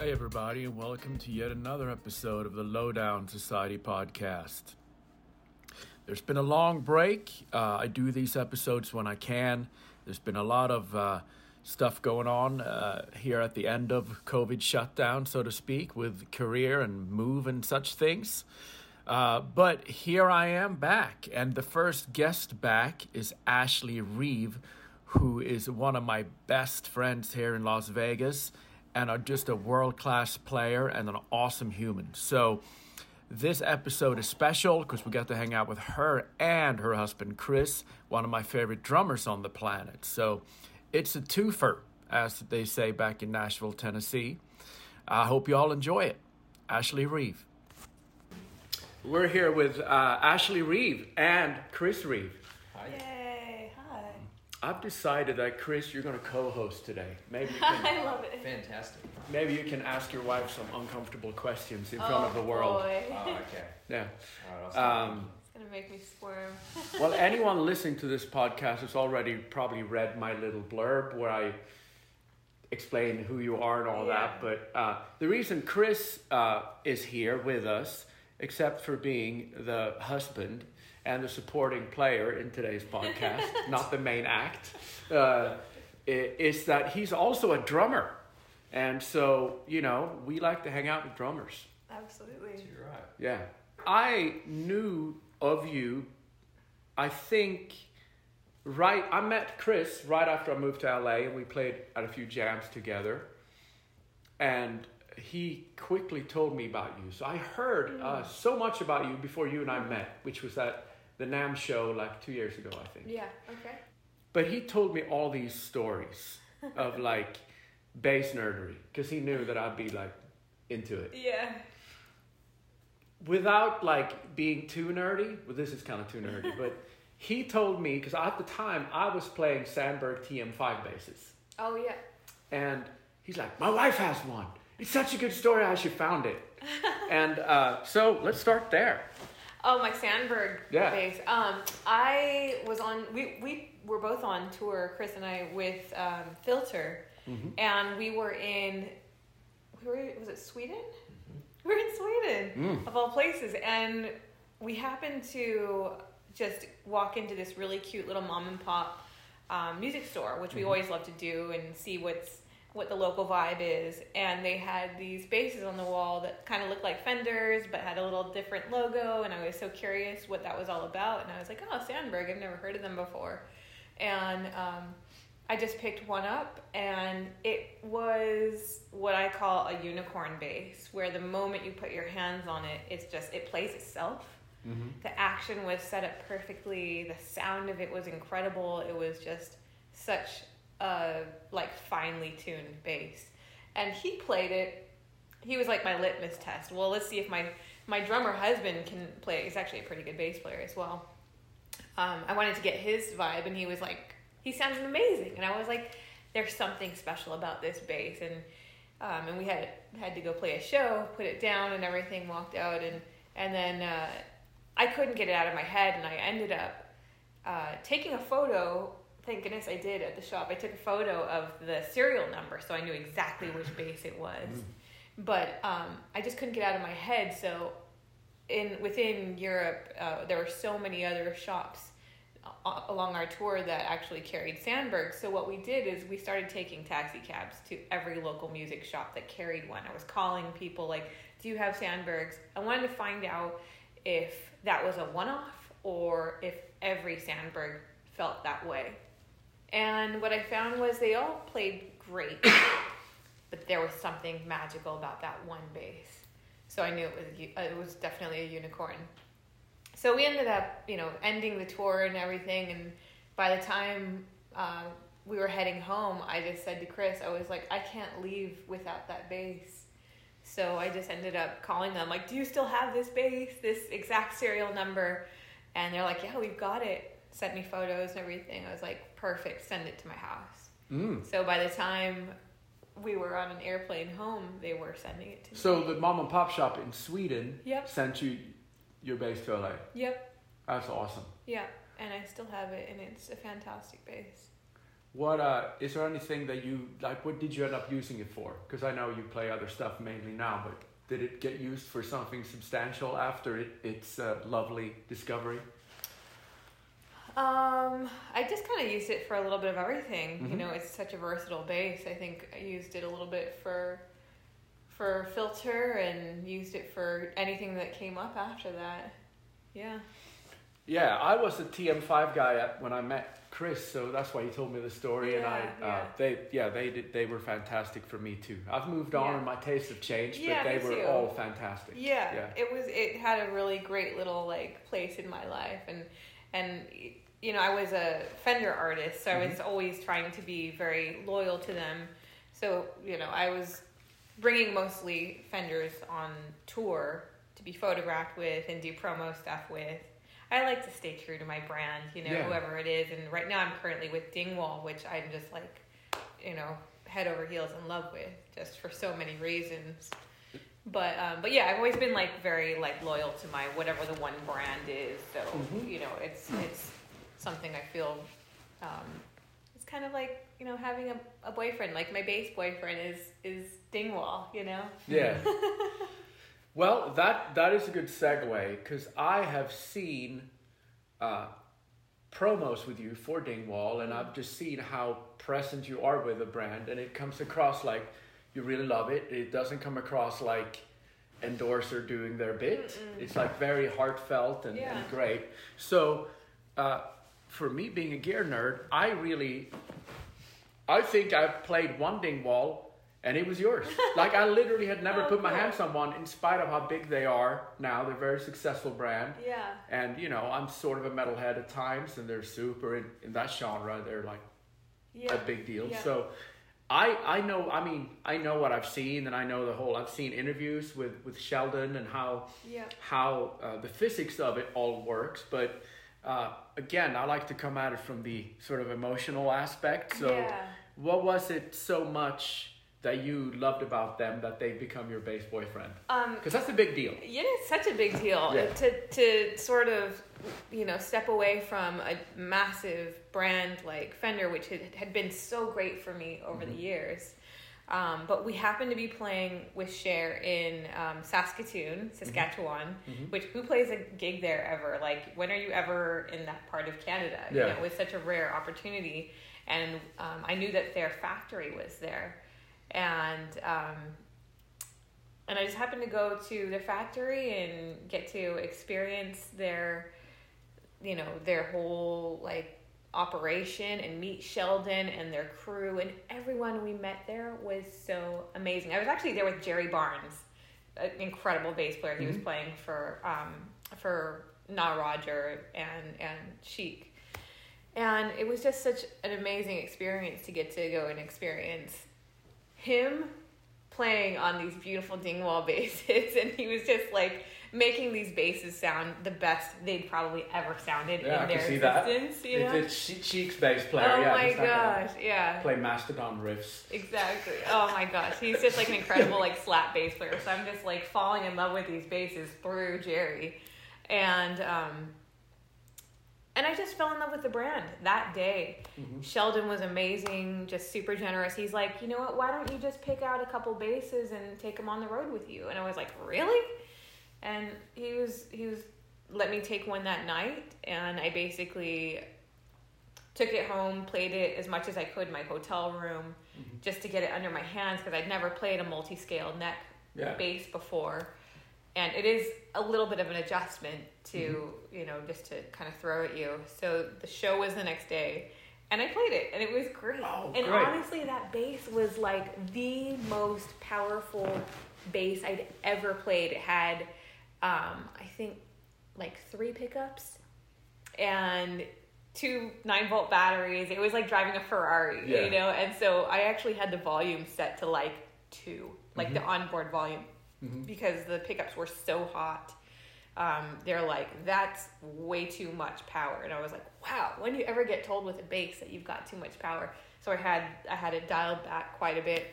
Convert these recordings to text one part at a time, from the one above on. Hey everybody, and welcome to yet another episode of the Lowdown Society podcast. There's been a long break. I do these episodes when I can. There's been a lot of stuff going on here at the end of COVID shutdown, so to speak, with career and move and such things. But here I am back, and the first guest back is Ashley Reeve, who is one of my best friends here in Las Vegas, and are just a world-class player and an awesome human. So this episode is special because we got to hang out with her and her husband, Chris, one of my favorite drummers on the planet. So it's a twofer, as they say back in Nashville, Tennessee. I hope you all enjoy it. Ashley Reeve. We're here with Ashley Reeve and Chris Reeve. Hi. Yay. I've decided that, Chris, you're going to co-host today. Maybe you can, I love it. Fantastic. Maybe you can ask your wife some uncomfortable questions in front of the world. Boy. Oh, okay. Yeah. All right, it's going to make me squirm. Well, anyone listening to this podcast has already probably read my little blurb where I explain who you are and all that. But the reason Chris is here with us, except for being the husband and the supporting player in today's podcast, not the main act, is that he's also a drummer. And so, you know, we like to hang out with drummers. Absolutely. You're right. Yeah. I knew of you, I think, I met Chris right after I moved to LA, and we played at a few jams together. And he quickly told me about you. So I heard so much about you before you and I met, which was at the NAMM show like 2 years ago, I think. Yeah, okay. But he told me all these stories of like bass nerdery because he knew that I'd be like into it. Yeah. Without like being too nerdy. Well, this is kind of too nerdy. But he told me, because at the time I was playing Sandberg TM5 basses. Oh, yeah. And he's like, my wife has one. It's such a good story, I should found it. And so let's start there. Oh, my Sandberg bass. I was on, we were both on tour, Chris and I, with Filter. Mm-hmm. And was it Sweden? Mm-hmm. We were in Sweden, of all places. And we happened to just walk into this really cute little mom and pop music store, which we always love to do and see what the local vibe is, and they had these bases on the wall that kind of looked like Fenders but had a little different logo, and I was so curious what that was all about, and I was like, oh, Sandberg, I've never heard of them before. And I just picked one up, and it was what I call a unicorn bass, where the moment you put your hands on it, it plays itself. Mm-hmm. The action was set up perfectly, the sound of it was incredible, it was just such like finely tuned bass. And he played it. He was like my litmus test. Well, let's see if my drummer husband can play it. He's actually a pretty good bass player as well. I wanted to get his vibe, and he was like, he sounded amazing. And I was like, there's something special about this bass. And we had to go play a show, put it down and everything, walked out, and then I couldn't get it out of my head, and I ended up taking a photo. Thank goodness I did at the shop. I took a photo of the serial number, so I knew exactly which bass it was. But I just couldn't get out of my head. So within Europe, there were so many other shops along our tour that actually carried Sandberg. So what we did is we started taking taxi cabs to every local music shop that carried one. I was calling people like, do you have Sandbergs? I wanted to find out if that was a one-off or if every Sandberg felt that way. And what I found was they all played great, but there was something magical about that one bass. So I knew it was definitely a unicorn. So we ended up, ending the tour and everything. And by the time we were heading home, I just said to Chris, I was like, I can't leave without that bass. So I just ended up calling them, like, do you still have this bass, this exact serial number? And they're like, yeah, we've got it. Sent me photos and everything. I was like, perfect, send it to my house. So by the time we were on an airplane home, they were sending it to me. So the mom and pop shop in Sweden sent you your bass to LA? Yep. That's awesome. Yeah, and I still have it, and it's a fantastic bass. What is there anything that you like? What did you end up using it for? Because I know you play other stuff mainly now, but did it get used for something substantial after its lovely discovery? I just kind of used it for a little bit of everything. Mm-hmm. You know, it's such a versatile bass. I think I used it a little bit for Filter, and used it for anything that came up after that. Yeah. Yeah, I was a TM5 guy when I met Chris, so that's why he told me the story, they were fantastic for me too. I've moved on and my tastes have changed, but they were too. All fantastic. Yeah, yeah, it had a really great little place in my life, and you know, I was a Fender artist, so I was always trying to be very loyal to them. So you know, I was bringing mostly Fenders on tour to be photographed with and do promo stuff with. I like to stay true to my brand, whoever it is. And right now I'm currently with Dingwall, which I'm just head over heels in love with, just for so many reasons. But yeah, I've always been very loyal to my, whatever the one brand is. So, it's something I feel, it's kind of having a boyfriend, my bass boyfriend is Dingwall, Yeah. Well, that is a good segue, because I have seen promos with you for Dingwall, and I've just seen how present you are with the brand, and it comes across like you really love it. It doesn't come across like endorser doing their bit. Mm-mm. It's very heartfelt and great. So for me being a gear nerd, I think I've played one Dingwall, and it was yours. I literally had never put my hands on one, in spite of how big they are now. They're a very successful brand. Yeah. And, I'm sort of a metalhead at times, and they're super in that genre. They're a big deal. Yeah. So I know what I've seen, and I know I've seen interviews with Sheldon and how the physics of it all works. But again, I like to come at it from the sort of emotional aspect. So what was it so much that you loved about them that they've become your bass boyfriend? Because that's a big deal. Yeah, it's such a big deal. Yeah. To sort of, step away from a massive brand like Fender, which had been so great for me over the years. But we happened to be playing with Cher in Saskatoon, Saskatchewan, which who plays a gig there ever? When are you ever in that part of Canada? Yeah. It was such a rare opportunity. And I knew that their factory was there. And I just happened to go to their factory and get to experience their whole operation, and meet Sheldon and their crew, and everyone we met there was so amazing. I was actually there with Jerry Barnes, an incredible bass player. He was playing for Na Roger and Chic. And it was just such an amazing experience to get to go and experience him playing on these beautiful Dingwall basses, and he was just making these basses sound the best they'd probably ever sounded in their existence. That. It's Chic's bass player. Oh my gosh! Play Mastodon riffs. Exactly. Oh my gosh, he's just an incredible slap bass player. So I'm just falling in love with these basses through Jerry, and I just fell in love with the brand that day. Mm-hmm. Sheldon was amazing, just super generous. He's like, you know what, why don't you just pick out a couple basses and take them on the road with you? And I was like, really? And he let me take one that night, and I basically took it home, played it as much as I could in my hotel room, just to get it under my hands, because I'd never played a multi-scale neck bass before. And it is a little bit of an adjustment to, just to kind of throw at you. So the show was the next day, and I played it, and it was great. Oh, and great. Honestly, that bass was the most powerful bass I'd ever played. It had, I think, 3 pickups and 2 9-volt batteries. It was like driving a Ferrari, And so I actually had the volume set to 2, the onboard volume. Mm-hmm. Because the pickups were so hot. They're that's way too much power. And I was like, wow, when do you ever get told with a bass that you've got too much power? So I had it dialed back quite a bit.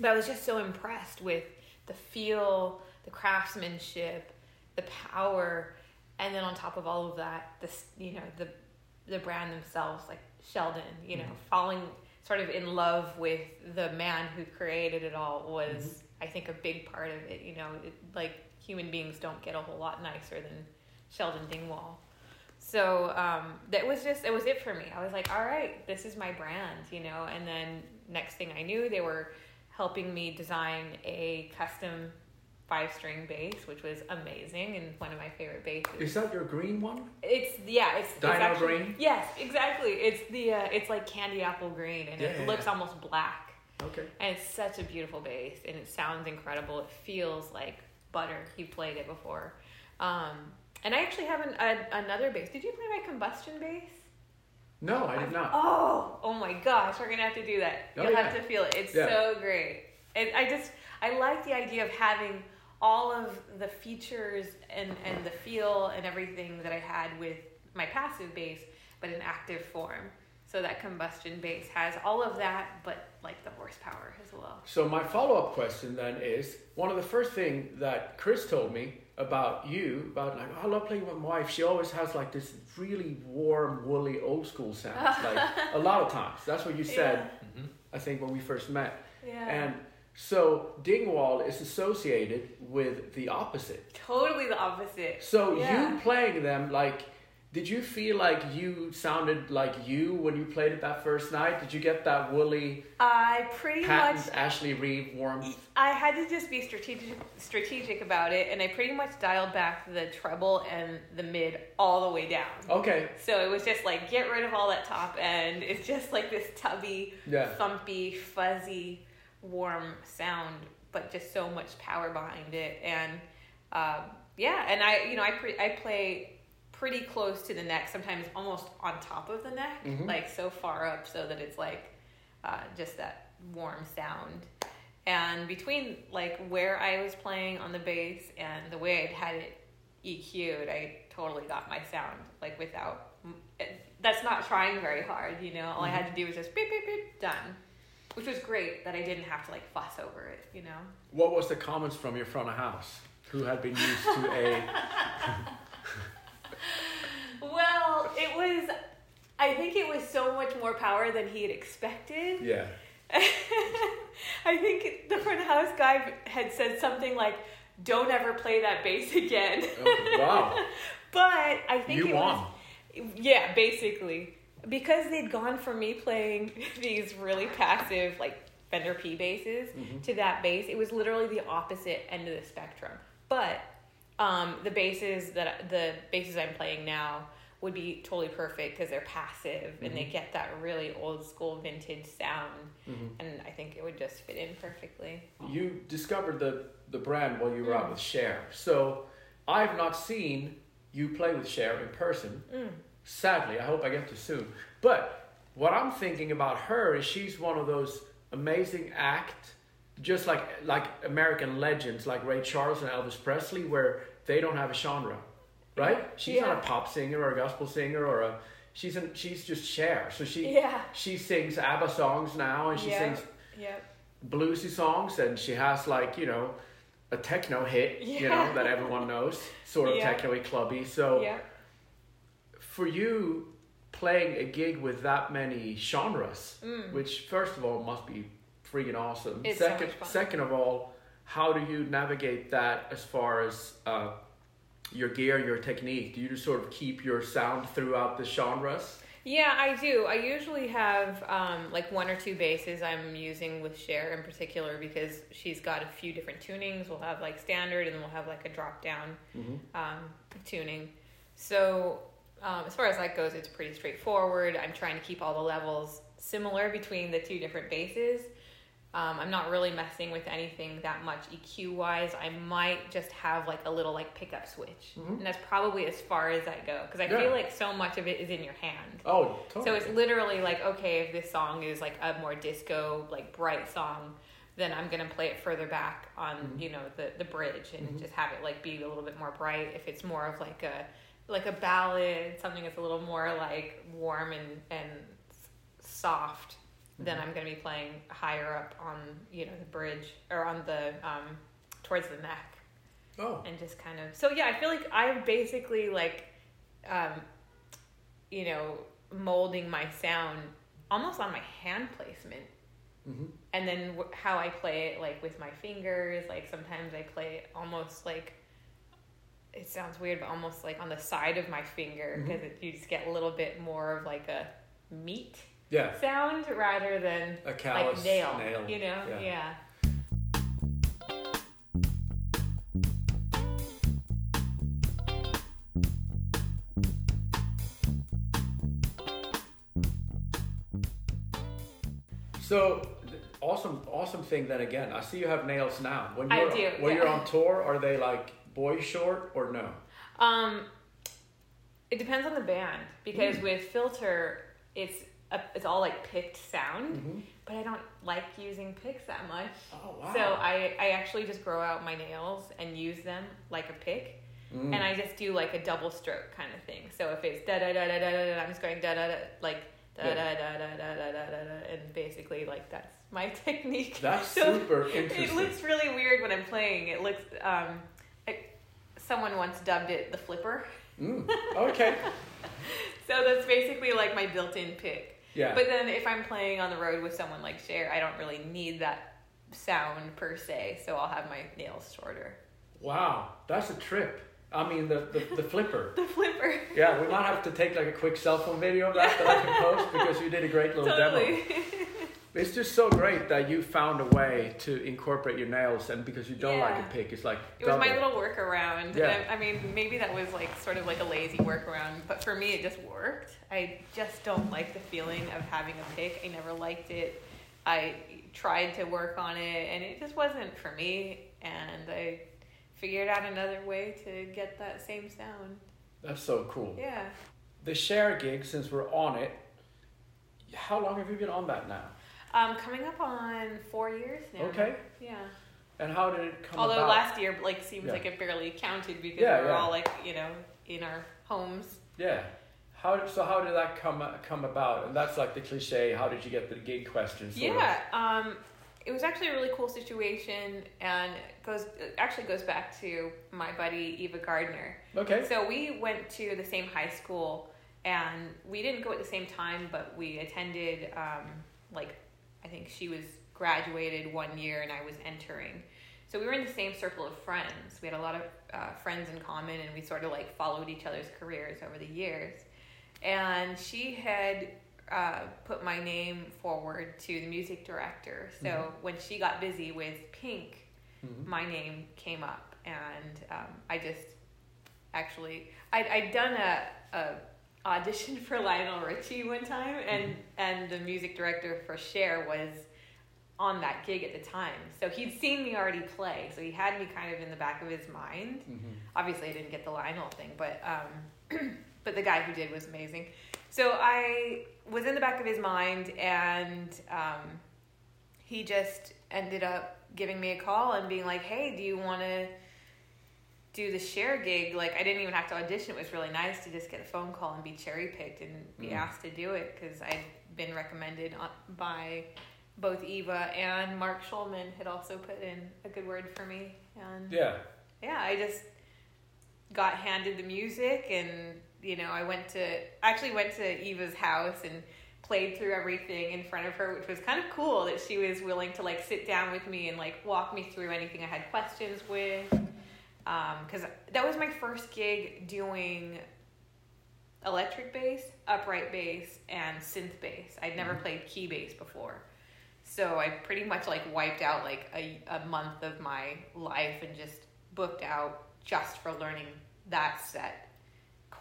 But I was just so impressed with the feel, the craftsmanship, the power, and then on top of all of that, the the brand themselves, like Sheldon, you know, falling sort of in love with the man who created it all was, I think, a big part of it. You know, it, like, human beings don't get a whole lot nicer than Sheldon Dingwall. So that was just, it was it for me. I was like, all right, this is my brand, you know. And then next thing I knew, they were helping me design a custom 5-string bass, which was amazing and one of my favorite basses. Is that your green one? It's, yeah. It's Dino, it's actually, green? Yes, exactly. It's the, it's like candy apple green, and it looks almost black. Okay. And it's such a beautiful bass, and it sounds incredible. It feels like butter. You played it before. And I actually have another bass. Did you play my combustion bass? No, I did not. Oh my gosh. We're going to have to do that. You'll have to feel it. It's so great. And I like the idea of having all of the features and the feel and everything that I had with my passive bass, but in active form. So that combustion bass has all of that, but like the horsepower as well. So my follow-up question then is, one of the first thing that Chris told me about you, about like, I love playing with my wife. She always has like this really warm, woolly, old school sound. Like a lot of times. That's what you said, I think, when we first met. Yeah. And so Dingwall is associated with the opposite. Totally the opposite. So you playing them, like, did you feel like you sounded like you when you played it that first night? Did you get that woolly, pretty much Ashley Reeve warmth? I had to just be strategic about it, and I pretty much dialed back the treble and the mid all the way down. Okay. So it was just like, get rid of all that top end. It's just like this tubby, thumpy, fuzzy, warm sound, but just so much power behind it. And and I play pretty close to the neck, sometimes almost on top of the neck, like so far up so that it's like just that warm sound. And between like where I was playing on the bass and the way I'd had it EQ'd, I totally got my sound, like, without, that's not trying very hard, you know. All I had to do was just beep, beep, beep, done. Which was great that I didn't have to like fuss over it, you know. What was the comments from your front of house who had been used to a... Well, it was, I think it was so much more power than he had expected. Yeah. I think the front of house guy had said something like, don't ever play that bass again. Oh, wow. But I think you won. Yeah, basically. Because they'd gone from me playing these really passive, like, Fender P basses to that bass, it was literally the opposite end of the spectrum. But the basses I'm playing now would be totally perfect because they're passive and they get that really old school vintage sound, and I think it would just fit in perfectly. You discovered the brand while you were out with Cher. So I've not seen you play with Cher in person. Sadly, I hope I get to soon. But what I'm thinking about her is she's one of those amazing act, just like American legends, like Ray Charles and Elvis Presley, where they don't have a genre, right? She's not a pop singer or a gospel singer or a... She's just Cher. So she sings ABBA songs now, and she sings bluesy songs, and she has, like, you know, a techno hit, you know, that everyone knows, sort of techno-y, clubby. So... Yeah. For you, playing a gig with that many genres, which first of all must be freaking awesome. It's second of all, how do you navigate that as far as your gear, your technique? Do you just sort of keep your sound throughout the genres? Yeah, I do. I usually have like one or two basses I'm using with Cher in particular, because she's got a few different tunings. We'll have like standard, and we'll have like a drop down tuning. So. As far as that goes, it's pretty straightforward. I'm trying to keep all the levels similar between the two different basses. I'm not really messing with anything that much EQ-wise. I might just have like a little like pickup switch. And that's probably as far as I go. Because I feel like so much of it is in your hand. Oh, totally. So it's literally like, okay, if this song is like a more disco, like bright song, then I'm going to play it further back on, you know, the bridge and just have it like be a little bit more bright. If it's more of like a ballad, something that's a little more like warm and soft, then I'm going to be playing higher up on, you know, the bridge or on the towards the neck. Oh. And just kind of, so yeah, I feel like I've basically like, you know, molding my sound almost on my hand placement. Mm-hmm. And then how I play it, like, with my fingers. Like, sometimes I play it almost, like, it sounds weird, but almost, like, on the side of my finger. Because mm-hmm. you just get a little bit more of, like, a meat yeah. sound rather than, a callous like, nail. You know? Yeah. yeah. So, awesome thing then again. I see you have nails now. When you're, I do. When yeah. you're on tour, are they like boy short or no? It depends on the band because with Filter, it's all like picked sound, but I don't like using picks that much. Oh wow! So I actually just grow out my nails and use them like a pick. And I just do like a double stroke kind of thing. So if it's da da da da da da, I'm just going da da da like. Da, yeah. da, da, da, da, da, da, da, da, and basically, like, that's my technique. That's so super interesting. It looks really weird when I'm playing. It looks, someone once dubbed it The Flipper. Okay. So that's basically, like, my built-in pick. Yeah. But then if I'm playing on the road with someone like Cher, I don't really need that sound per se, so I'll have my nails shorter. Wow. That's a trip. I mean, the flipper. The flipper. Yeah, we might have to take like a quick cell phone video of that I can post because you did a great little demo. It's just so great that you found a way to incorporate your nails and because you don't like a pick, it's like double. It was my little workaround. Yeah. And I mean, maybe that was like sort of like a lazy workaround, but for me it just worked. I just don't like the feeling of having a pick. I never liked it. I tried to work on it and it just wasn't for me and I figured out another way to get that same sound. That's so cool. Yeah. The Cher gig, since we're on it, how long have you been on that now? Coming up on 4 years now. Okay. Yeah. And how did it come about? Last year, like, seems like it barely counted because we were all, like, you know, in our homes. Yeah. How did that come about? And that's, like, the cliche, how did you get the gig question? Sort of. It was actually a really cool situation, and it goes back to my buddy Eva Gardner. Okay. So we went to the same high school, and we didn't go at the same time, but we attended. I think she was graduated one year, and I was entering. So we were in the same circle of friends. We had a lot of friends in common, and we sort of like followed each other's careers over the years. And she had put my name forward to the music director. So when she got busy with Pink, my name came up, and I just actually I'd done a audition for Lionel Richie one time, and the music director for Cher was on that gig at the time. So he'd seen me already play, so he had me kind of in the back of his mind. Obviously, I didn't get the Lionel thing, but but the guy who did was amazing. So I was in the back of his mind, and he just ended up giving me a call and being like, hey, do you want to do the Cher gig? Like, I didn't even have to audition. It was really nice to just get a phone call and be cherry-picked and be asked to do it because I'd been recommended by both Eva and Mark Schulman had also put in a good word for me. And yeah, I just got handed the music and... You know, I actually went to Eva's house and played through everything in front of her, which was kind of cool that she was willing to, like, sit down with me and, like, walk me through anything I had questions with. Because that was my first gig doing electric bass, upright bass, and synth bass. I'd never played key bass before. So I pretty much, like, wiped out, like, a month of my life and just booked out just for learning that set.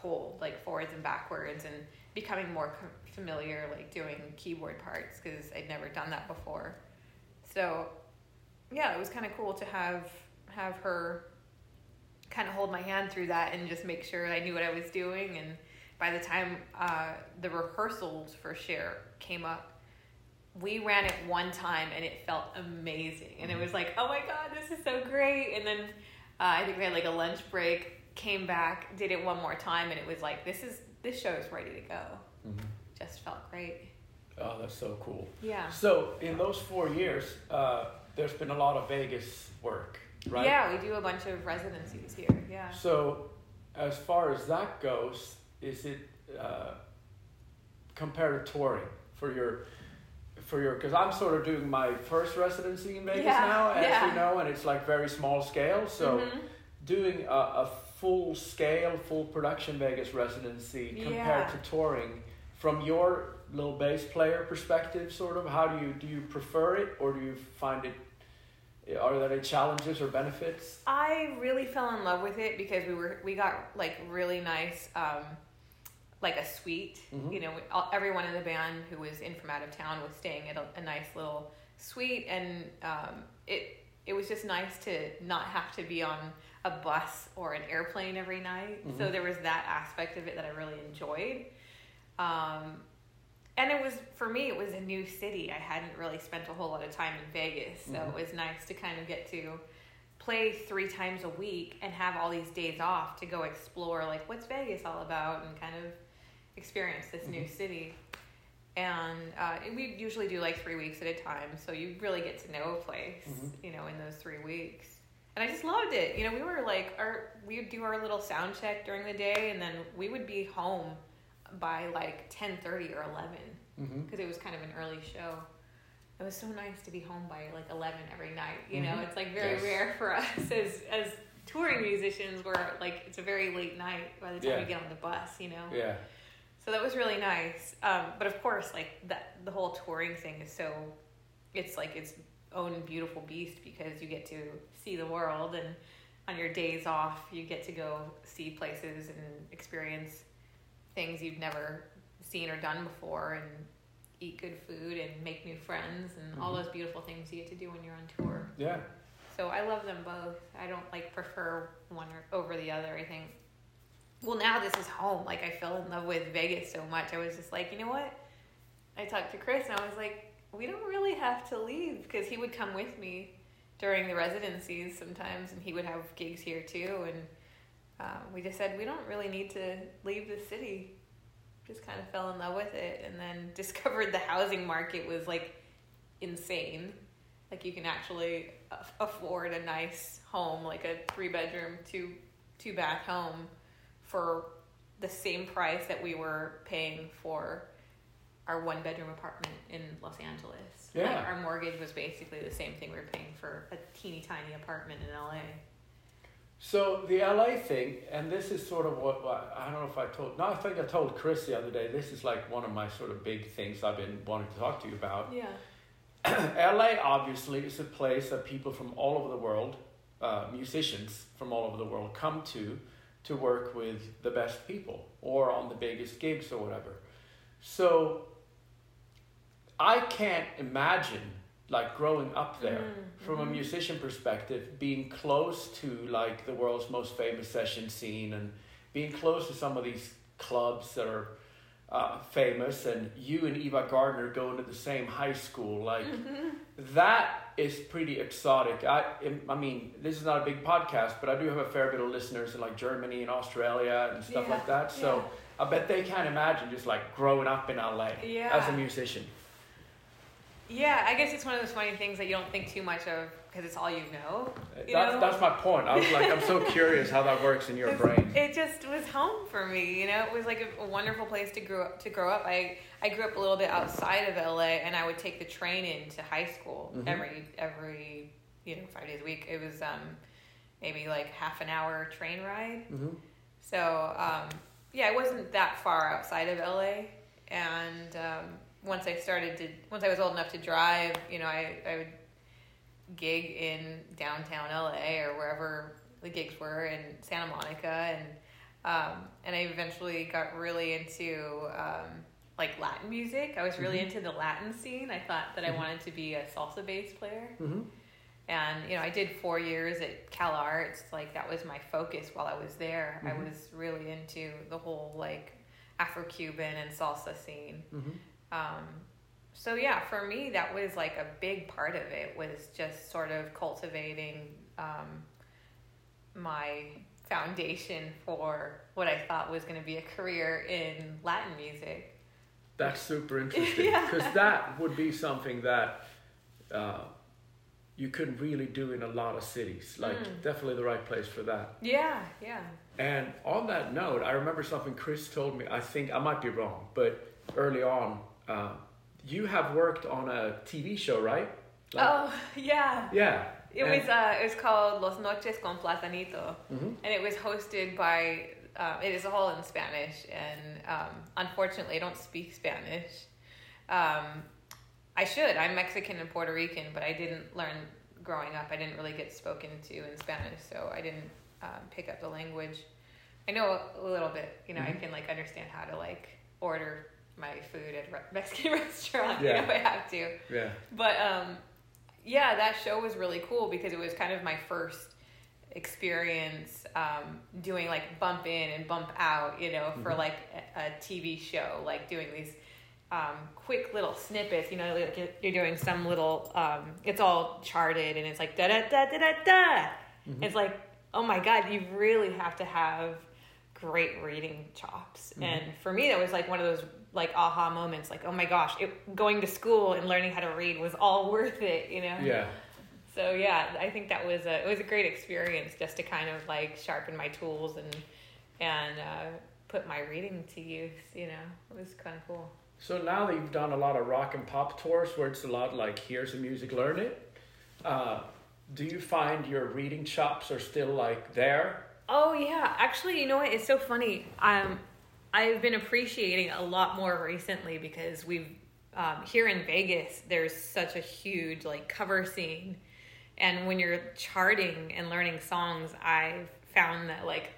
Cold, like forwards and backwards, and becoming more familiar, like doing keyboard parts, because I'd never done that before. So yeah, it was kind of cool to have her kind of hold my hand through that and just make sure I knew what I was doing. And by the time the rehearsals for Cher came up, we ran it one time and it felt amazing, and it was like, oh my god, this is so great. And then I think we had like a lunch break, came back, did it one more time, and it was like, this show is ready to go. Just felt great. Oh, that's so cool. Yeah. So in those 4 years, there's been a lot of Vegas work, right? Yeah, we do a bunch of residencies here. Yeah. So as far as that goes, is it compare to touring for your, because I'm sort of doing my first residency in Vegas now, as you know, and it's like very small scale. So doing a full scale, full production Vegas residency compared to touring, from your little bass player perspective, sort of, how do you prefer it, or do you find it? Are there any challenges or benefits? I really fell in love with it because we got like really nice, like a suite. Mm-hmm. You know, everyone in the band who was in from out of town was staying at a nice little suite, and it was just nice to not have to be on a bus or an airplane every night. Mm-hmm. So there was that aspect of it that I really enjoyed. And it was, for me, it was a new city. I hadn't really spent a whole lot of time in Vegas, so it was nice to kind of get to play 3 times a week and have all these days off to go explore, like, what's Vegas all about, and kind of experience this new city. And we usually do like 3 weeks at a time, so you really get to know a place, you know, in those 3 weeks. And I just loved it. You know, we were like, we would do our little sound check during the day, and then we would be home by like 10:30 or 11, because it was kind of an early show. It was so nice to be home by like 11 every night. You know, it's like very rare for us as touring musicians, where like it's a very late night by the time we get on the bus. You know. Yeah. So that was really nice. But of course, like the whole touring thing is so, it's like its own beautiful beast, because you get to see the world, and on your days off, you get to go see places and experience things you've never seen or done before, and eat good food and make new friends, and all those beautiful things you get to do when you're on tour. Yeah. So I love them both. I don't like prefer one over the other. I think, well, now this is home. Like, I fell in love with Vegas so much. I was just like, you know what? I talked to Chris and I was like, we don't really have to leave, because he would come with me during the residencies sometimes, and he would have gigs here too, and we just said, we don't really need to leave the city. Just kind of fell in love with it, and then discovered the housing market was like insane. Like, you can actually afford a nice home, like a 3-bedroom, 2-bath home, for the same price that we were paying for our 1-bedroom apartment in Los Angeles. Yeah. Like, our mortgage was basically the same thing we were paying for a teeny tiny apartment in LA. So the LA thing, and this is sort of what I don't know if I told. No, I think I told Chris the other day. This is like one of my sort of big things I've been wanting to talk to you about. Yeah. LA obviously is a place that people from all over the world, musicians from all over the world, come to work with the best people or on the biggest gigs or whatever. So I can't imagine, like, growing up there from a musician perspective, being close to like the world's most famous session scene, and being close to some of these clubs that are famous, and you and Eva Gardner going to the same high school, like that is pretty exotic. I mean, this is not a big podcast, but I do have a fair bit of listeners in like Germany and Australia and stuff like that, so I bet they can't imagine just like growing up in LA as a musician. Yeah, I guess it's one of those funny things that you don't think too much of, because it's all you know. That's my point. I was like, I'm so curious how that works in your brain. It just was home for me, you know. It was like a wonderful place to grow up. I grew up a little bit outside of LA, and I would take the train into high school every you know, 5 days a week. It was maybe like half an hour train ride. So yeah, I wasn't that far outside of LA, and once I was old enough to drive, you know, I would gig in downtown LA or wherever the gigs were, in Santa Monica, and I eventually got really into like Latin music. I was really into the Latin scene. I thought that I wanted to be a salsa bass player, and you know, I did 4 years at Cal Arts. Like, that was my focus while I was there. I was really into the whole like Afro-Cuban and salsa scene. So yeah, for me, that was like a big part of it, was just sort of cultivating my foundation for what I thought was going to be a career in Latin music. That's super interesting, because that would be something that you couldn't really do in a lot of cities. Like, definitely the right place for that. Yeah, yeah. And on that note, I remember something Chris told me. I think I might be wrong, but early on, you have worked on a TV show, right? Like, oh, yeah. Yeah. It was called Los Noches con Platanito, and it was hosted by, it is all in Spanish, and unfortunately I don't speak Spanish. I should. I'm Mexican and Puerto Rican, but I didn't learn growing up. I didn't really get spoken to in Spanish, so I didn't pick up the language. I know a little bit, you know, I can like understand how to like order my food at a Mexican restaurant, you know, if I have to. Yeah. But yeah, that show was really cool because it was kind of my first experience doing like bump in and bump out, you know, for like a TV show, like doing these quick little snippets, you know, like you're doing some little, it's all charted and it's like da da da da da da. It's like, oh my God, you really have to have great reading chops. And for me, that was like one of those like aha moments, like, oh my gosh, going to school and learning how to read was all worth it, you know? Yeah. So yeah, I think that was a great experience just to kind of like sharpen my tools and put my reading to use, you know, it was kind of cool. So now that you've done a lot of rock and pop tours where it's a lot like, here's the music, learn it. Do you find your reading chops are still like there? Oh yeah, actually, you know what? It's so funny. I've been appreciating a lot more recently because we've here in Vegas, there's such a huge like cover scene, and when you're charting and learning songs, I've found that like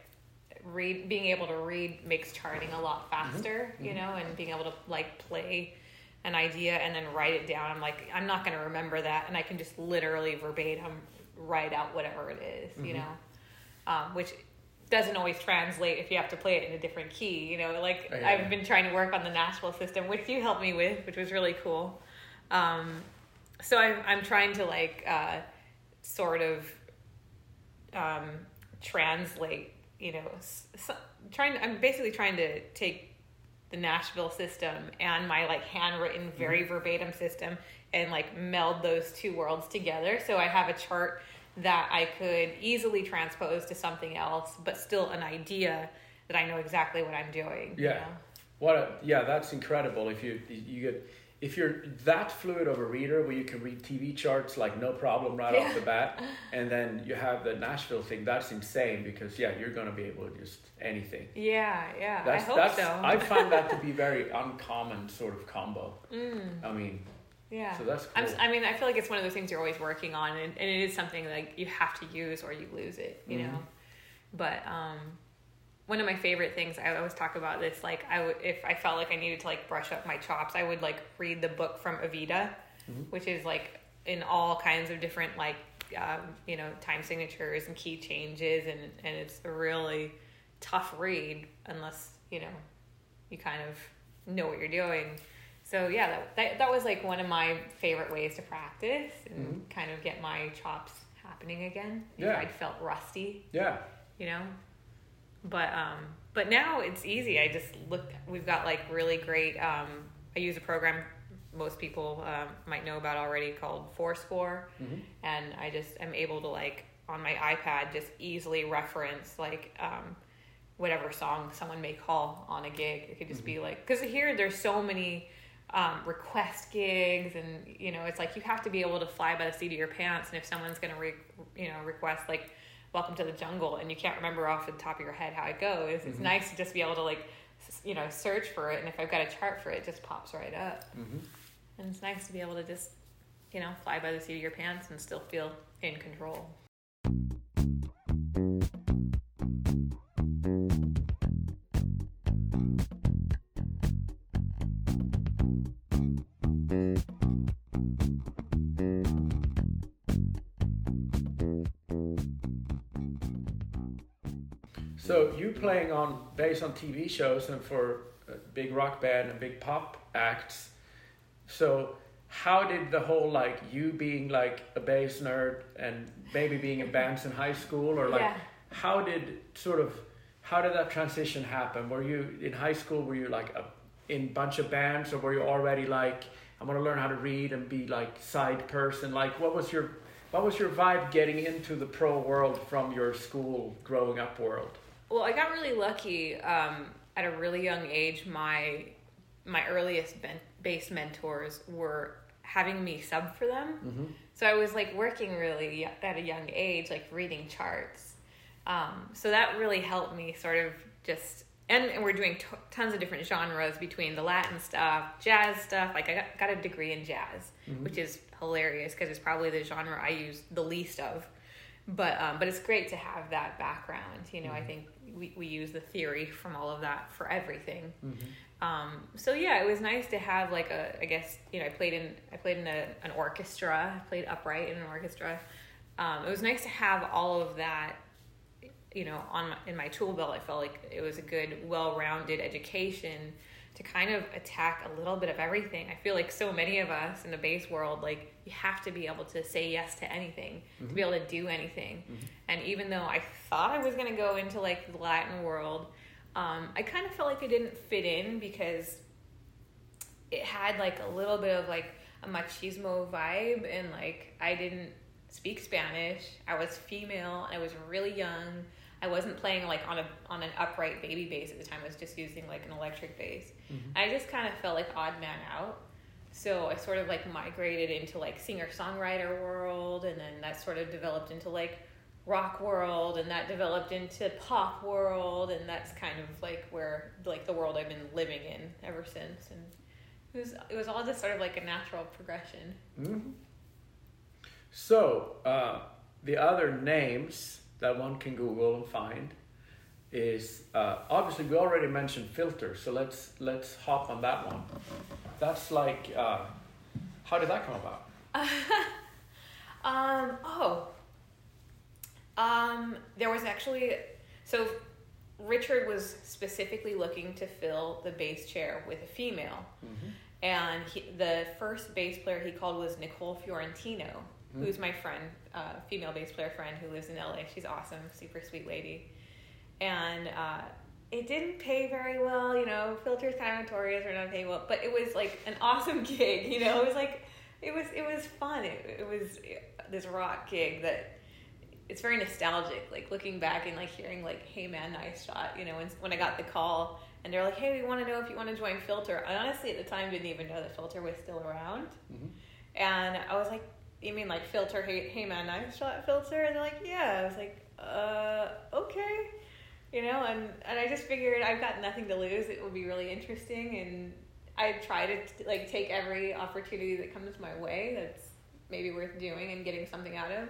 being able to read makes charting a lot faster, you know, and being able to like play an idea and then write it down. I'm like, I'm not going to remember that, and I can just literally verbatim write out whatever it is, you know. Which doesn't always translate if you have to play it in a different key, you know, like I've been trying to work on the Nashville system, which you helped me with, which was really cool. So I'm trying to like sort of translate, you know, I'm basically trying to take the Nashville system and my like handwritten, very verbatim system and like meld those two worlds together. So I have a chart that I could easily transpose to something else, but still an idea that I know exactly what I'm doing. Yeah, you know? That's incredible. If you're that fluid of a reader where you can read TV charts like no problem off the bat, and then you have the Nashville thing, that's insane because you're gonna be able to just anything. Yeah, I hope so. I find that to be very uncommon sort of combo. I mean. Yeah, so that's cool. I mean, I feel like it's one of those things you're always working on, and it is something like you have to use or you lose it, you know. But one of my favorite things, I always talk about this, like if I felt like I needed to like brush up my chops, I would like read the book from Evita, which is like in all kinds of different like you know, time signatures and key changes, and it's a really tough read unless you know you kind of know what you're doing. So yeah, that was like one of my favorite ways to practice and kind of get my chops happening again. Yeah, I felt rusty. Yeah, you know, but now it's easy. I just we've got like really great. I use a program most people might know about already called Fourscore, and I just am able to like on my iPad just easily reference like. Whatever song someone may call on a gig, it could just be like because here there's so many. Request gigs, and you know it's like you have to be able to fly by the seat of your pants, and if someone's going to request like Welcome to the Jungle and you can't remember off the top of your head how it goes, it's nice to just be able to like you know search for it, and if I've got a chart for it, it just pops right up, and it's nice to be able to just you know fly by the seat of your pants and still feel in control. So you playing on bass on TV shows and for a big rock band and big pop acts. So how did the whole like you being like a bass nerd and maybe being in bands in high school or like how did that transition happen? Were you in high school? Were you like in a bunch of bands, or were you already like I'm gonna learn how to read and be like side person? Like what was your vibe getting into the pro world from your school growing up world? Well, I got really lucky at a really young age. My my earliest bass mentors were having me sub for them. Mm-hmm. So I was like working really at a young age, like reading charts. So that really helped me sort of just, and we're doing tons of different genres between the Latin stuff, jazz stuff. Like I got a degree in jazz, mm-hmm. which is hilarious because it's probably the genre I use the least of. But it's great to have that background. You know, mm-hmm. I think we use the theory from all of that for everything. Mm-hmm. So yeah, it was nice to have like a, I guess, you know, I played in an orchestra, I played upright in an orchestra. It was nice to have all of that, you know, in my tool belt. I felt like it was a good, well-rounded education to kind of attack a little bit of everything. I feel like so many of us in the bass world, like you have to be able to say yes to anything, mm-hmm. to be able to do anything. Mm-hmm. And even though I thought I was going to go into like the Latin world, I kind of felt like I didn't fit in because it had like a little bit of like a machismo vibe, and like I didn't speak Spanish. I was female. I was really young. I wasn't playing like on an upright baby bass at the time. I was just using like an electric bass. Mm-hmm. I just kind of felt like odd man out. So I sort of like migrated into like singer-songwriter world, and then that sort of developed into like rock world, and that developed into pop world, and that's kind of like where like the world I've been living in ever since. And it was all just sort of like a natural progression. Mm-hmm. So the other names that one can Google and find is obviously we already mentioned Filter, so let's hop on that one. That's like how did that come about? There was actually, so Richard was specifically looking to fill the bass chair with a female, mm-hmm. and the first bass player he called was Nicole Fiorentino, who's my friend, female bass player friend who lives in LA. She's awesome, super sweet lady. And it didn't pay very well, you know, Filter's kind of notorious for not paying well, but it was like an awesome gig, you know. It was like, it was fun. It was this rock gig that it's very nostalgic, like looking back and like hearing like, "Hey man, nice shot," you know, when I got the call and they're like, "Hey, we want to know if you want to join Filter." I honestly at the time didn't even know that Filter was still around. Mm-hmm. And I was like, "You mean like Filter, hey man, nice shot Filter?" And they're like, "Yeah." I was like, okay. You know, and I just figured I've got nothing to lose. It would be really interesting. And I try to like take every opportunity that comes my way that's maybe worth doing and getting something out of.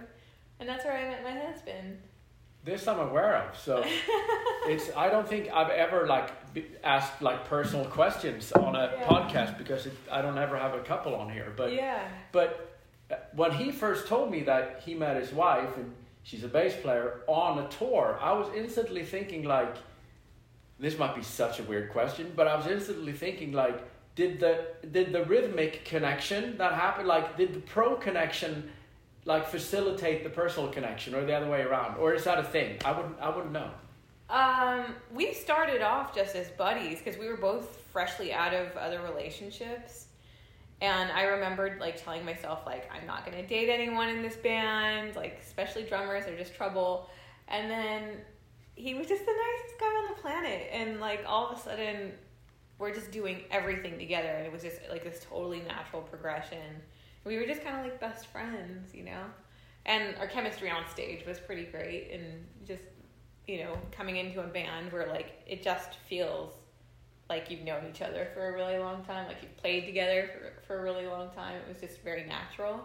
And that's where I met my husband. This I'm aware of. So I don't think I've ever like asked like personal questions on a podcast because I don't ever have a couple on here. But yeah. But when he first told me that he met his wife and she's a bass player on a tour, I was instantly thinking like, this might be such a weird question, but I was instantly thinking like, did the rhythmic connection that happened, like did the pro connection like facilitate the personal connection, or the other way around, or is that a thing? I wouldn't know. We started off just as buddies because we were both freshly out of other relationships. And I remembered like telling myself like, I'm not going to date anyone in this band, like especially drummers, they're just trouble. And then he was just the nicest guy on the planet. And like all of a sudden we're just doing everything together. And it was just like this totally natural progression. We were just kind of like best friends, you know, and our chemistry on stage was pretty great. And just, you know, coming into a band where like, it just feels like you've known each other for a really long time, like you've played together for a really long time. It was just very natural.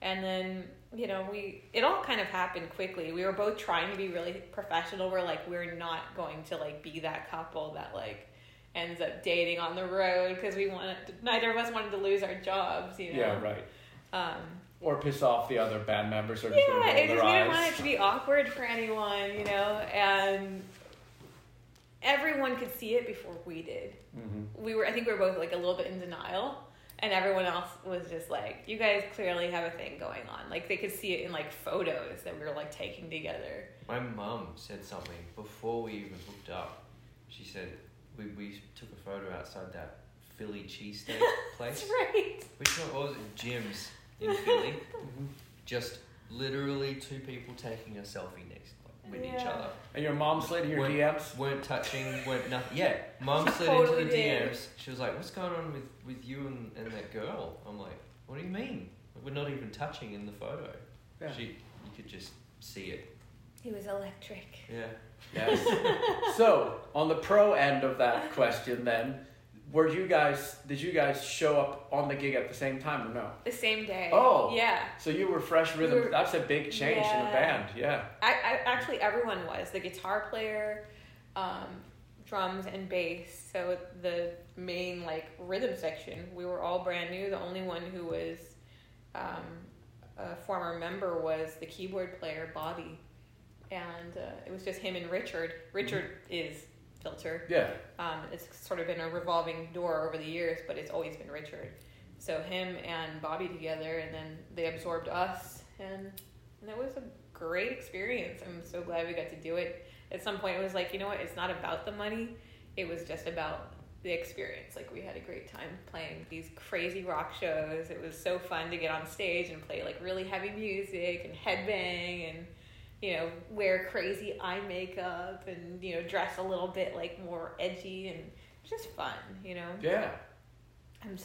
And then, you know, it all kind of happened quickly. We were both trying to be really professional. We're like, we're not going to like be that couple that like ends up dating on the road because neither of us wanted to lose our jobs, you know? Yeah, right. Or piss off the other band members. Or just gonna roll their eyes. We didn't want it to be awkward for anyone, you know? And everyone could see it before we did. Mm-hmm. I think we were both like a little bit in denial, and everyone else was just like, "You guys clearly have a thing going on." Like they could see it in like photos that we were like taking together. My mom said something before we even hooked up. She said we took a photo outside that Philly cheesesteak place. That's right. Which one was it? Jim's in Philly. Mm-hmm. Just literally two people taking a selfie next to with each other. And your mom slid to your DMs? Weren't touching, weren't nothing. Yeah, mom slid totally into the DMs. Did. She was like, what's going on with you and that girl? I'm like, what do you mean? We're not even touching in the photo. Yeah. You could just see it. He was electric. Yeah. Yes. So, on the pro end of that question then, did you guys show up on the gig at the same time or no? The same day. Oh. Yeah. So you were fresh rhythm. That's a big change in a band. Yeah. I actually, everyone was. The guitar player, drums and bass. So the main rhythm section, we were all brand new. The only one who was a former member was the keyboard player, Bobby. And it was just him and Richard. Richard is Filter. Yeah. It's sort of been a revolving door over the years, but it's always been Richard. So him and Bobby together, and then they absorbed us, and that was a great experience. I'm so glad we got to do it. At some point, it was like, you know what? It's not about the money. It was just about the experience. Like, we had a great time playing these crazy rock shows. It was so fun to get on stage and play really heavy music and headbang and, wear crazy eye makeup and, dress a little bit more edgy, and just fun, Yeah. I'm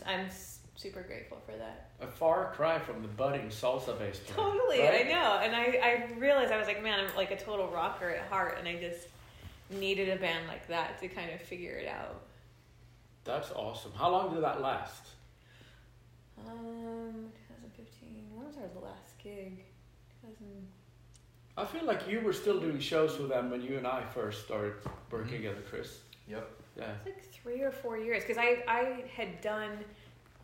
super grateful for that. A far cry from the budding salsa bass player. Totally, right? I know. And I realized, I was like, man, I'm a total rocker at heart, and I just needed a band like that to kind of figure it out. That's awesome. How long did that last? 2015. When was our last gig? 2000. I feel like you were still doing shows with them when you and I first started working together, Chris. Yep. Yeah. It's 3 or 4 years, because I had done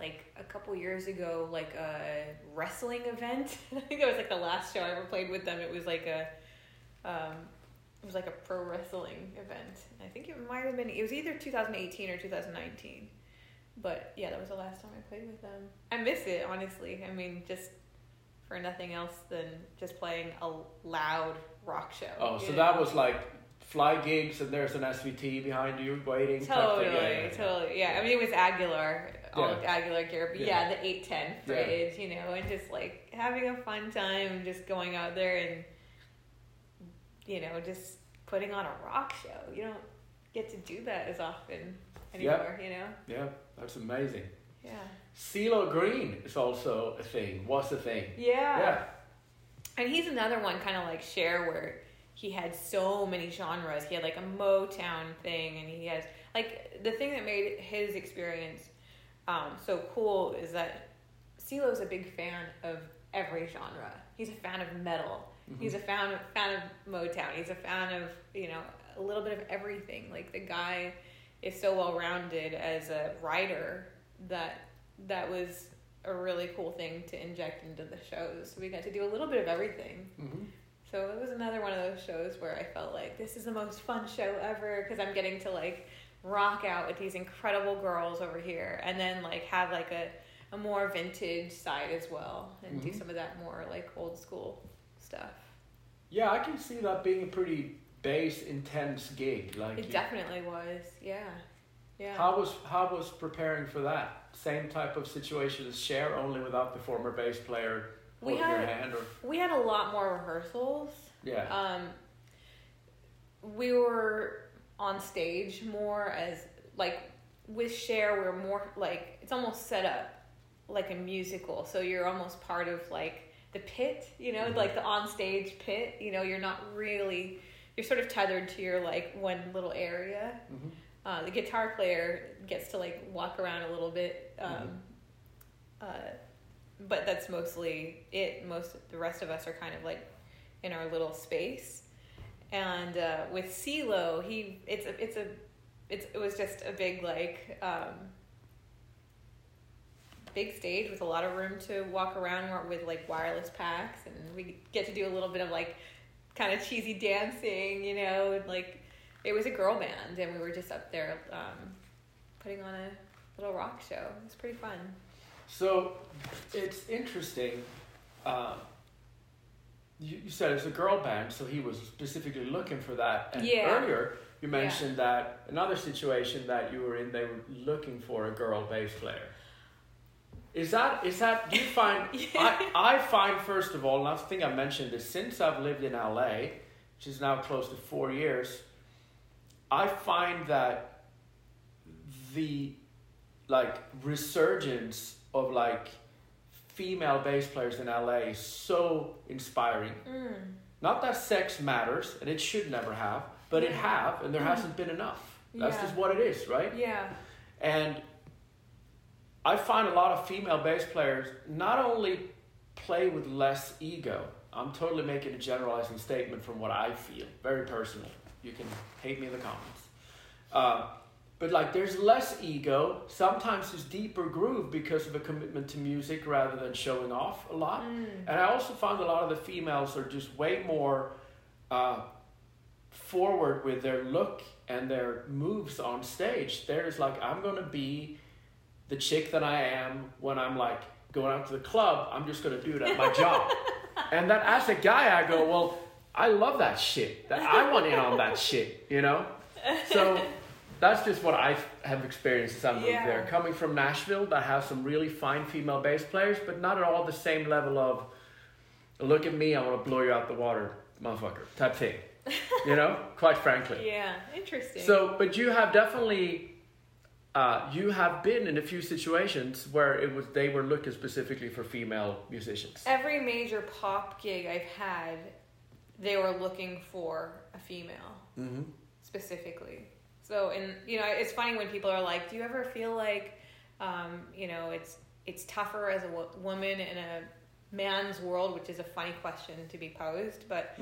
a couple years ago a wrestling event. I think it was the last show I ever played with them. It was a pro wrestling event. I think it was either 2018 or 2019, but yeah, that was the last time I played with them. I miss it, honestly. I mean, just for nothing else than just playing a loud rock show. Oh, so that was fly gigs, and there's an SVT behind you waiting. Totally. Yeah. I mean, it was Aguilar, all Aguilar gear, but yeah, the 810 fridge, and just having a fun time, just going out there and, just putting on a rock show. You don't get to do that as often anymore, Yeah, that's amazing. Yeah. CeeLo Green is also a thing. Was a thing. Yeah. Yeah. And he's another one, kind of like Cher, where he had so many genres. He had a Motown thing, and he has the thing that made his experience so cool is that CeeLo's a big fan of every genre. He's a fan of metal. Mm-hmm. He's a fan of Motown. He's a fan of a little bit of everything. The guy is so well rounded as a writer that was a really cool thing to inject into the shows. So we got to do a little bit of everything. Mm-hmm. So it was another one of those shows where I felt like this is the most fun show ever, because I'm getting to rock out with these incredible girls over here, and then have a more vintage side as well, and do some of that more old school stuff. Yeah, I can see that being a pretty bass intense gig. It definitely was. Yeah. Yeah. How was preparing for that? Same type of situation as Cher, only without the former bass player holding your hand? We had a lot more rehearsals. Yeah. We were on stage more as, with Cher, we were more, it's almost set up like a musical. So you're almost part of, the pit, mm-hmm. The on-stage pit. You're not really, you're sort of tethered to your, one little area. Mm-hmm. The guitar player gets to walk around a little bit, but that's mostly it. Most of the rest of us are kind of in our little space. And with CeeLo, it was just a big big stage with a lot of room to walk around with wireless packs, and we get to do a little bit of kind of cheesy dancing, It was a girl band, and we were just up there putting on a little rock show. It was pretty fun. So it's interesting. You said it's a girl band, so he was specifically looking for that. And earlier you mentioned that another situation that you were in, they were looking for a girl bass player. Is that you find? I find, first of all, and I think I mentioned this, since I've lived in LA, which is now close to 4 years, I find that the resurgence of female bass players in LA is so inspiring. Mm. Not that sex matters, and it should never have, but it have, and there hasn't been enough. That's just what it is, right? Yeah. And I find a lot of female bass players not only play with less ego. I'm totally making a generalizing statement from what I feel, very personal. You can hate me in the comments. But there's less ego. Sometimes there's deeper groove because of a commitment to music rather than showing off a lot. Mm. And I also found a lot of the females are just way more forward with their look and their moves on stage. There's I'm going to be the chick that I am when I'm going out to the club. I'm just going to do it at my job. And that as a guy, I go, well, I love that shit. I want in on that shit, you know? So that's just what I have experienced as I moved there. Coming from Nashville, that has some really fine female bass players, but not at all the same level of, look at me, I want to blow you out the water, motherfucker, type thing. You know? Quite frankly. Yeah, interesting. So, but you have definitely... you have been in a few situations where they were looking specifically for female musicians. Every major pop gig I've had, they were looking for a female specifically. So, and it's funny when people are like, "Do you ever feel it's tougher as a woman in a man's world?" Which is a funny question to be posed, but.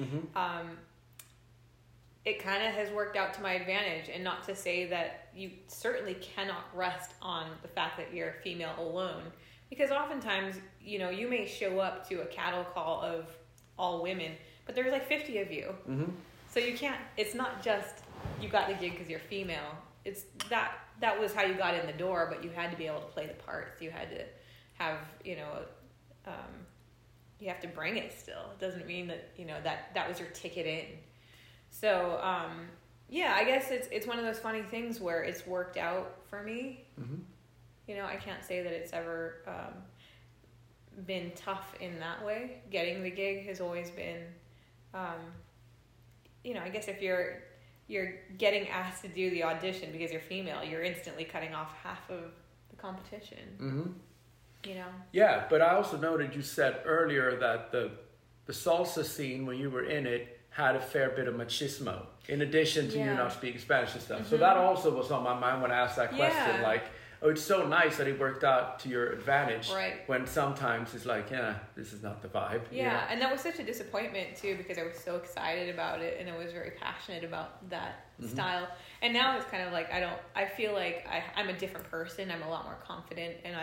It kind of has worked out to my advantage, and not to say that you certainly cannot rest on the fact that you're female alone, because oftentimes, you may show up to a cattle call of all women, but there's 50 of you. Mm-hmm. So you can't, it's not just you got the gig because you're female. It's that was how you got in the door, but you had to be able to play the parts. You had to have, you have to bring it still. It doesn't mean that, that was your ticket in. So, I guess it's one of those funny things where it's worked out for me. Mm-hmm. I can't say that it's ever been tough in that way. Getting the gig has always been, I guess if you're getting asked to do the audition because you're female, you're instantly cutting off half of the competition. Mm-hmm. Yeah, but I also noted you said earlier that the salsa scene, when you were in it, had a fair bit of machismo, in addition to you not speaking Spanish and stuff. Mm-hmm. So that also was on my mind when I asked that question, it's so nice that it worked out to your advantage, right? When sometimes it's this is not the vibe. Yeah, and that was such a disappointment too, because I was so excited about it and I was very passionate about that style. And now it's kind of I feel like I'm a different person. I'm a lot more confident, and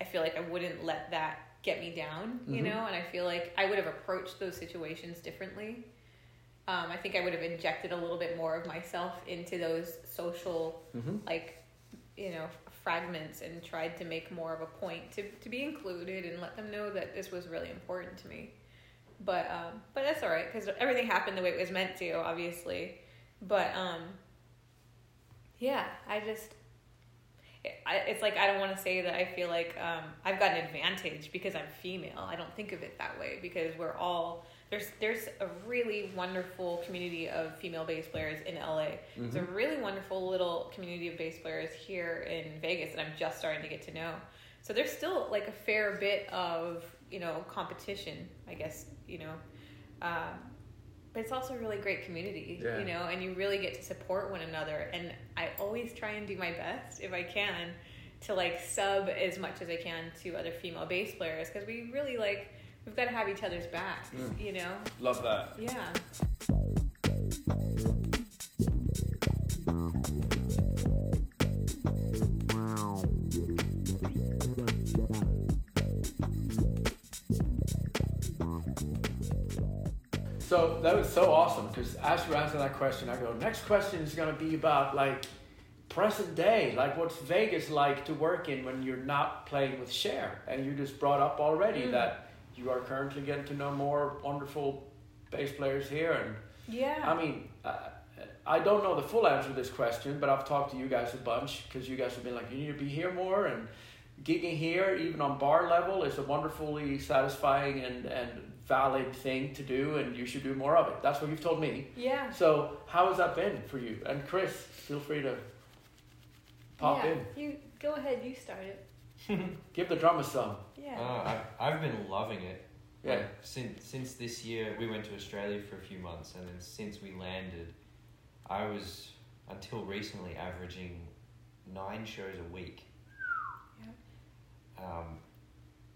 I feel like I wouldn't let that get me down, and I feel like I would have approached those situations differently. I think I would have injected a little bit more of myself into those social, fragments, and tried to make more of a point to be included and let them know that this was really important to me. But that's all right, because everything happened the way it was meant to, obviously. But it's I don't want to say that I feel like I've got an advantage because I'm female. I don't think of it that way, because we're all. There's a really wonderful community of female bass players in LA. There's a really wonderful little community of bass players here in Vegas that I'm just starting to get to know. So there's still a fair bit of, competition, I guess, but it's also a really great community, and you really get to support one another. And I always try and do my best if I can to sub as much as I can to other female bass players, because we really we've got to have each other's backs, you know? Love that. Yeah. So that was so awesome, because as you answer that question, I go, next question is going to be about present day, what's Vegas like to work in when you're not playing with Cher? And you just brought up already that you are currently getting to know more wonderful bass players here. And I mean, I don't know the full answer to this question, but I've talked to you guys a bunch, because you guys have been you need to be here more, and gigging here, even on bar level, is a wonderfully satisfying and valid thing to do, and you should do more of it. That's what you've told me. Yeah. So how has that been for you? And Chris, feel free to pop in. You go ahead. You start it. Give the drum a song. Yeah. I've been loving it. Yeah. Since this year, we went to Australia for a few months, and then since we landed, I was, until recently, averaging 9 shows a week. Yeah.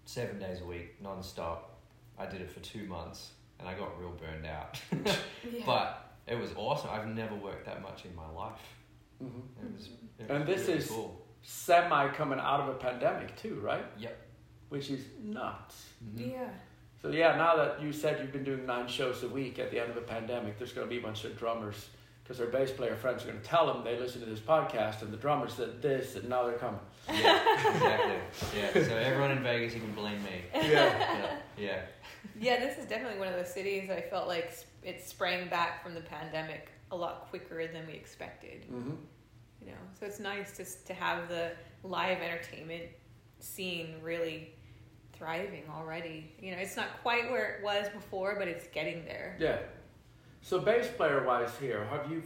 7 days a week, non-stop. I did it for 2 months, and I got real burned out. Yeah. But it was awesome. I've never worked that much in my life. Mm-hmm. It was this really is cool. Semi coming out of a pandemic too, right? Yep. Which is nuts. Mm-hmm. Yeah. So yeah, now that you said you've been doing 9 shows a week at the end of a pandemic, there's going to be a bunch of drummers, because their bass player friends are going to tell them they listen to this podcast, and the drummer said this, and now they're coming. Yeah, exactly. Yeah, so everyone in Vegas, you can blame me. Yeah. Yeah, this is definitely one of those cities I felt like it sprang back from the pandemic a lot quicker than we expected. Mm-hmm. You know, so it's nice to have the live entertainment scene really thriving already. You know, it's not quite where it was before, but it's getting there. Yeah. So bass player wise here, have you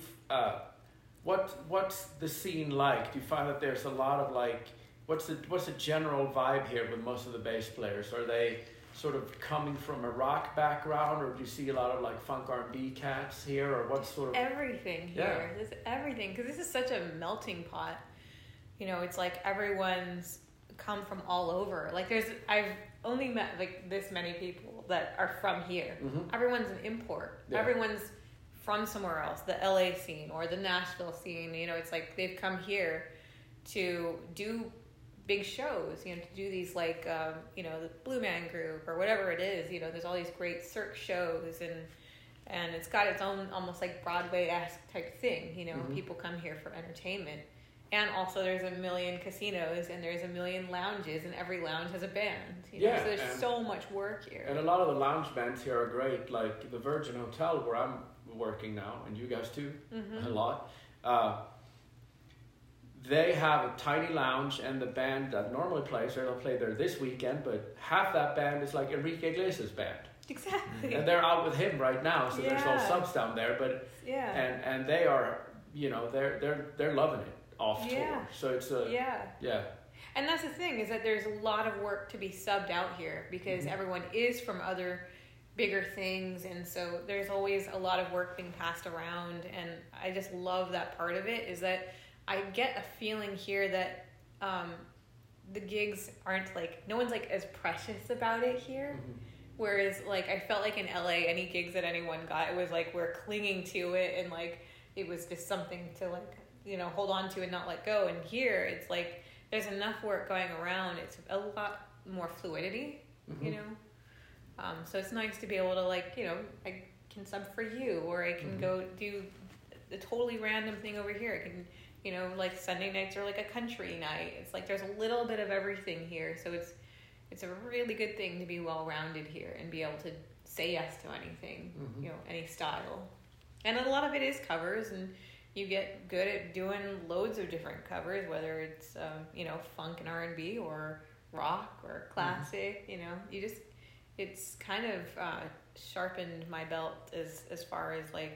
what's the scene like? Do you find that there's a lot of like, what's the general vibe here with most of the bass players? Are they sort of coming from a rock background, or do you see a lot of like funk R&B cats here, or what sort of everything here? Yeah. There's everything, because this is such a melting pot. You know, it's like everyone's come from all over. Like I've only met like this many people that are from here. Mm-hmm. Everyone's an import. Yeah. Everyone's from somewhere else, the LA scene or the Nashville scene. You know, it's like they've come here to do big shows, you know, to do these like, you know, the Blue Man Group or whatever it is. You know, there's all these great Cirque shows, and it's got its own almost like Broadway-esque type thing. You know, mm-hmm. People come here for entertainment. And also there's a million casinos, and there's a million lounges, and every lounge has a band. You know? So there's so much work here. And a lot of the lounge bands here are great, like the Virgin Hotel where I'm working now, and you guys too, mm-hmm. a lot. They have a tiny lounge, and the band that normally plays, they'll play there this weekend, but half that band is like Enrique Iglesias' band. Exactly. And they're out with him right now, so there's all subs down there, but and they are, you know, they're loving it. Off tour. So it's a and that's the thing, is that there's a lot of work to be subbed out here, because mm-hmm. everyone is from other bigger things, and so there's always a lot of work being passed around. And I just love that part of it, is that I get a feeling here that the gigs aren't like, no one's like as precious about it here. Mm-hmm. Whereas like I felt like in LA, any gigs that anyone got, it was like we're clinging to it, and like it was just something to like, you know, hold on to and not let go. And here it's like there's enough work going around, it's a lot more fluidity. Mm-hmm. You know, so it's nice to be able to like, you know, I can sub for you, or I can mm-hmm. go do a totally random thing over here. I can, you know, like Sunday nights are like a country night. It's like there's a little bit of everything here, so it's a really good thing to be well rounded here and be able to say yes to anything. Mm-hmm. You know, any style, and a lot of it is covers, and you get good at doing loads of different covers, whether it's, you know, funk and R&B or rock or classic. Mm-hmm. You know, you just, it's kind of sharpened my belt as far as like,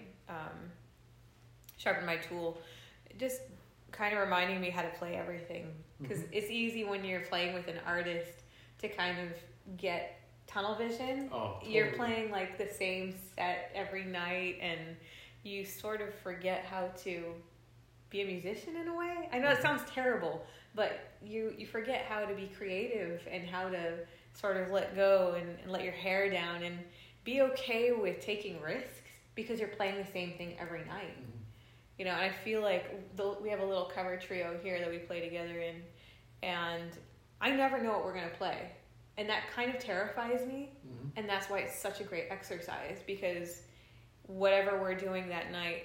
sharpened my tool, just kind of reminding me how to play everything. Because mm-hmm. it's easy when you're playing with an artist to kind of get tunnel vision. Oh, totally. You're playing like the same set every night, and you sort of forget how to be a musician in a way. I know it sounds terrible, but you forget how to be creative and how to sort of let go and let your hair down and be okay with taking risks, because you're playing the same thing every night. Mm-hmm. You know, and I feel like we have a little cover trio here that we play together in, and I never know what we're going to play. And that kind of terrifies me, mm-hmm. and that's why it's such a great exercise, because whatever we're doing that night,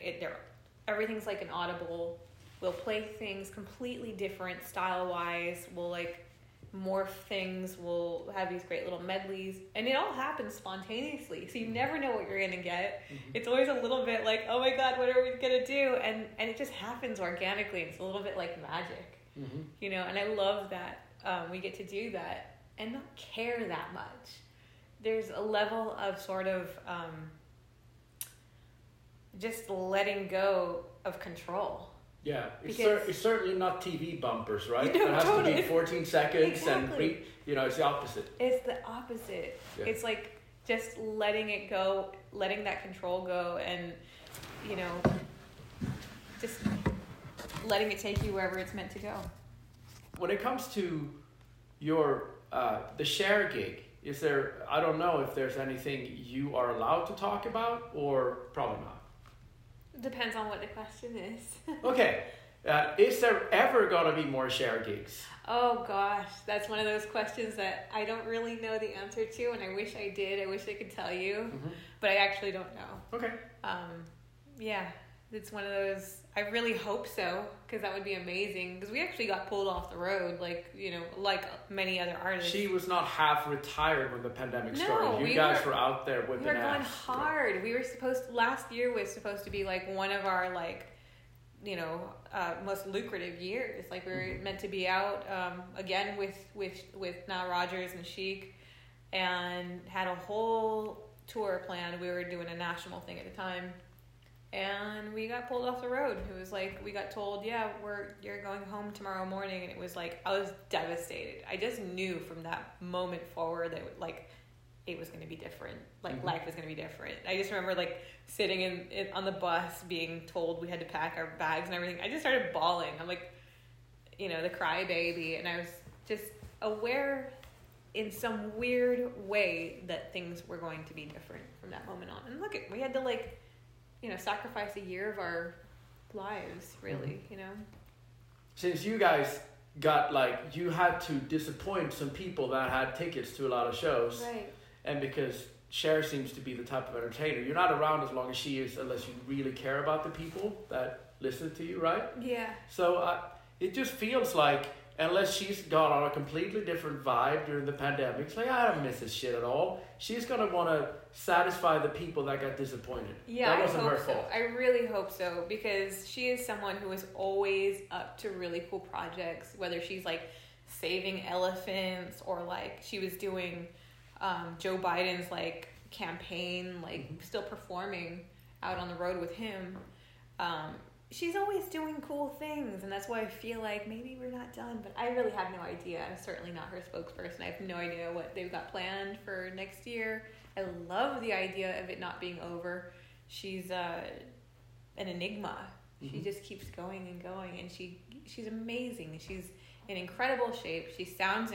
everything's like an audible. We'll play things completely different style-wise. We'll like morph things. We'll have these great little medleys, and it all happens spontaneously. So you never know what you're gonna get. Mm-hmm. It's always a little bit like, oh my God, what are we gonna do? And it just happens organically. It's a little bit like magic, mm-hmm. you know. And I love that we get to do that and not care that much. There's a level of sort of just letting go of control. Yeah, it's certainly not TV bumpers, right? No, it has totally. To be 14 seconds exactly. and, it's the opposite. It's the opposite. Yeah. It's like just letting it go, letting that control go and, just letting it take you wherever it's meant to go. When it comes to your, the Cher gig, is there, I don't know if there's anything you are allowed to talk about or probably not. Depends on what the question is. Okay. Is there ever going to be more Cher gigs? Oh, gosh. That's one of those questions that I don't really know the answer to, and I wish I did. I wish I could tell you, mm-hmm. but I actually don't know. Okay. Yeah. It's one of those, I really hope so, because that would be amazing, because we actually got pulled off the road, like many other artists. She was not half retired when the pandemic started. You guys were out there with an ass. We were going hard. We were last year was supposed to be, one of our, most lucrative years. We were mm-hmm. meant to be out, again, with Nile Rodgers and Chic, and had a whole tour planned. We were doing a national thing at the time. And we got pulled off the road. It was we got told, you're going home tomorrow morning. And it was I was devastated. I just knew from that moment forward that it was going to be different. Mm-hmm. Life was going to be different. I just remember sitting in on the bus being told we had to pack our bags and everything. I just started bawling. I'm the crybaby. And I was just aware in some weird way that things were going to be different from that moment on. And look, we had to sacrifice a year of our lives, really, Since you guys got, you had to disappoint some people that had tickets to a lot of shows. Right. And because Cher seems to be the type of entertainer, you're not around as long as she is unless you really care about the people that listen to you, right? Yeah. So it just feels like, unless she's got on a completely different vibe during the pandemic, it's I don't miss this shit at all. She's going to want to satisfy the people that got disappointed. Yeah, that wasn't her fault. I really hope so, because she is someone who is always up to really cool projects, whether she's saving elephants or she was doing Joe Biden's campaign, mm-hmm. still performing out on the road with him. She's always doing cool things, and that's why I feel maybe we're not done, but I really have no idea. I'm certainly not her spokesperson. I have no idea what they've got planned for next year. I love the idea of it not being over. She's an enigma. Mm-hmm. She just keeps going and going, and she's amazing. She's in incredible shape. She sounds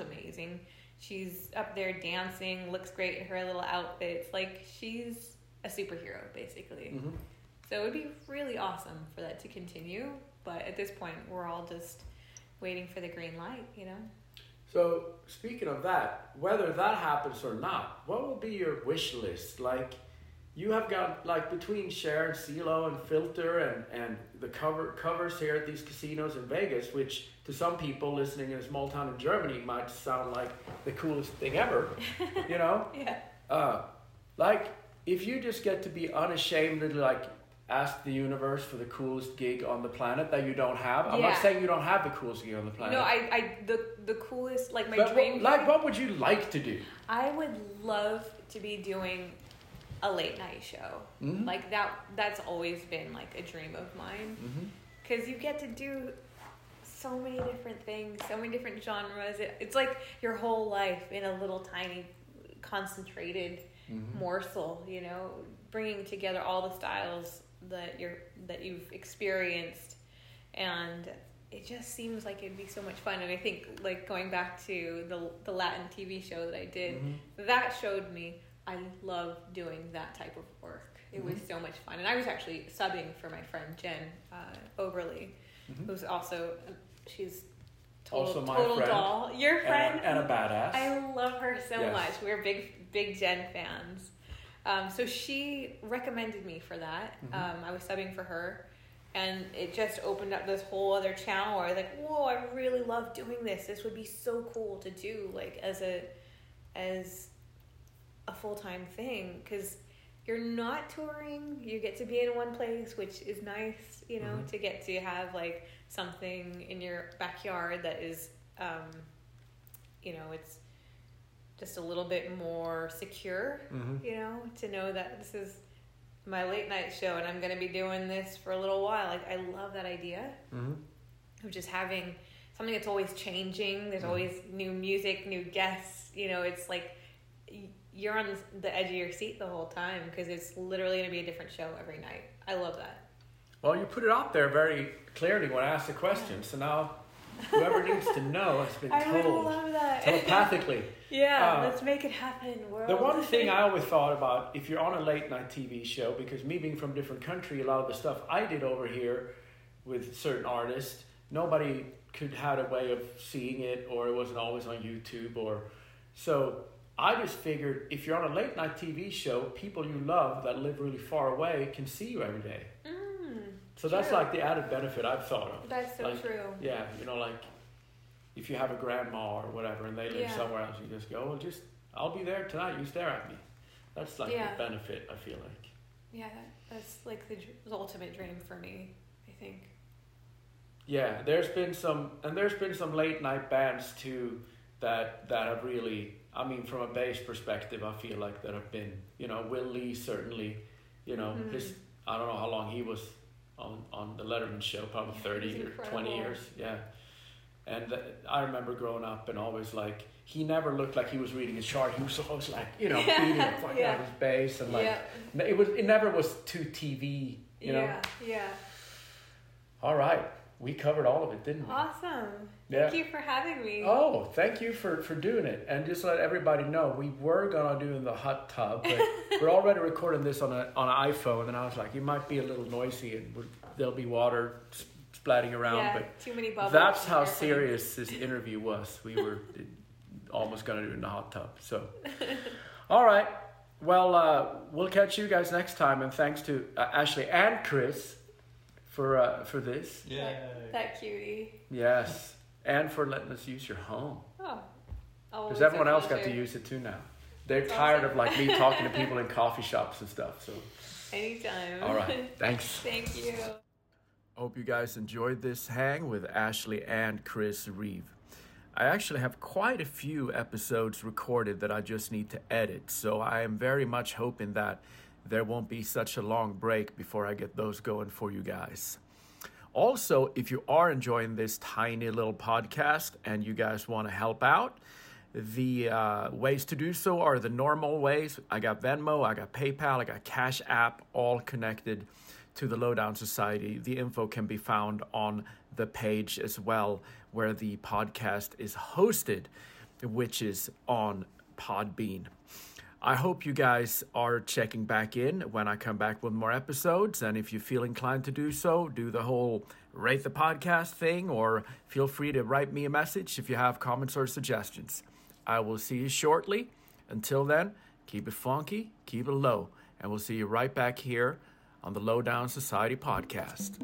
amazing. She's up there dancing, looks great in her little outfits. She's a superhero, basically. Mm-hmm. So it would be really awesome for that to continue, but at this point, we're all just waiting for the green light, So speaking of that, whether that happens or not, what will be your wish list? You have got, between Cher and CeeLo and Filter and the covers here at these casinos in Vegas, which to some people listening in a small town in Germany might sound like the coolest thing ever, Yeah. If you just get to be unashamedly, ask the universe for the coolest gig on the planet that you don't have. I'm not saying you don't have the coolest gig on the planet. No, the coolest, my dream gig. What would you like to do? I would love to be doing a late night show. Mm-hmm. That's always been, a dream of mine. Because mm-hmm. you get to do so many different things, so many different genres. It's your whole life in a little tiny, concentrated mm-hmm. morsel, bringing together all the styles that you've experienced, and it just seems it'd be so much fun. And I think going back to the Latin TV show that I did, mm-hmm. that showed me I love doing that type of work. It mm-hmm. was so much fun, and I was actually subbing for my friend Jen Oberly, mm-hmm. who's also my friend, doll. Your friend and a badass. I love her so much. We're big Jen fans. So she recommended me for that. Mm-hmm. I was subbing for her, and it just opened up this whole other channel where I was whoa, I really love doing this. This would be so cool to do, as a full-time thing, because you're not touring. You get to be in one place, which is nice, mm-hmm. to get to have something in your backyard that is you know, it's just a little bit more secure, mm-hmm. you know, to know that this is my late night show and I'm going to be doing this for a little while. Like, I love that idea mm-hmm. of just having something that's always changing. There's mm-hmm. always new music, new guests, you know, it's like you're on the edge of your seat the whole time because it's literally going to be a different show every night. I love that. Well, you put it out there very clearly when I asked the question. Yeah. So now whoever needs to know has been told. I would love that. Telepathically. Yeah, let's make it happen. World. The one thing I always thought about, if you're on a late night TV show, because me being from a different country, a lot of the stuff I did over here with certain artists, nobody could had a way of seeing it, or it wasn't always on YouTube. Or so I just figured if you're on a late night TV show, people you love that live really far away can see you every day. Mm, so that's true. Like the added benefit I've thought of. That's so like, true. Yeah, you know, like if you have a grandma or whatever and they live yeah. somewhere else, you just go, well, just I'll be there tonight. You stare at me. That's like yeah. the benefit, I feel like. Yeah, that's like the ultimate dream for me, I think. Yeah, there's been some late night bands too that have really. I mean, from a bass perspective, I feel like that have been, you know, Will Lee certainly, you know, mm-hmm. his, I don't know how long he was on the Letterman show, probably 30 or 20 years. Yeah. And I remember growing up and always like, he never looked like he was reading a chart. He was always like, you know, beating up like yeah. out his bass and like, yeah. it never was too TV, you know? Yeah, yeah. All right. We covered all of it, didn't we? Awesome. Yeah. Thank you for having me. Oh, thank you for doing it. And just to let everybody know, we were going to do in the hot tub, but we're already recording this on an iPhone, and I was like, it might be a little noisy, and there'll be water splatting around. Yeah, but too many bubbles. That's how serious this interview was. We were almost going to do it in the hot tub. So, all right. Well, we'll catch you guys next time, and thanks to Ashley and Chris. For this. Yeah. That cutie. Yes. And for letting us use your home. Oh. Because everyone else got to use it too now. They're That's tired awesome. Of like me talking to people in coffee shops and stuff. So anytime. All right. Thanks. Thank you. Hope you guys enjoyed this hang with Ashley and Chris Reeve. I actually have quite a few episodes recorded that I just need to edit. So I am very much hoping that there won't be such a long break before I get those going for you guys. Also, if you are enjoying this tiny little podcast and you guys want to help out, the ways to do so are the normal ways. I got Venmo, I got PayPal, I got Cash App, all connected to the Lowdown Society. The info can be found on the page as well where the podcast is hosted, which is on Podbean. I hope you guys are checking back in when I come back with more episodes. And if you feel inclined to do so, do the whole rate the podcast thing, or feel free to write me a message if you have comments or suggestions. I will see you shortly. Until then, keep it funky, keep it low, and we'll see you right back here on the Lowdown Society podcast.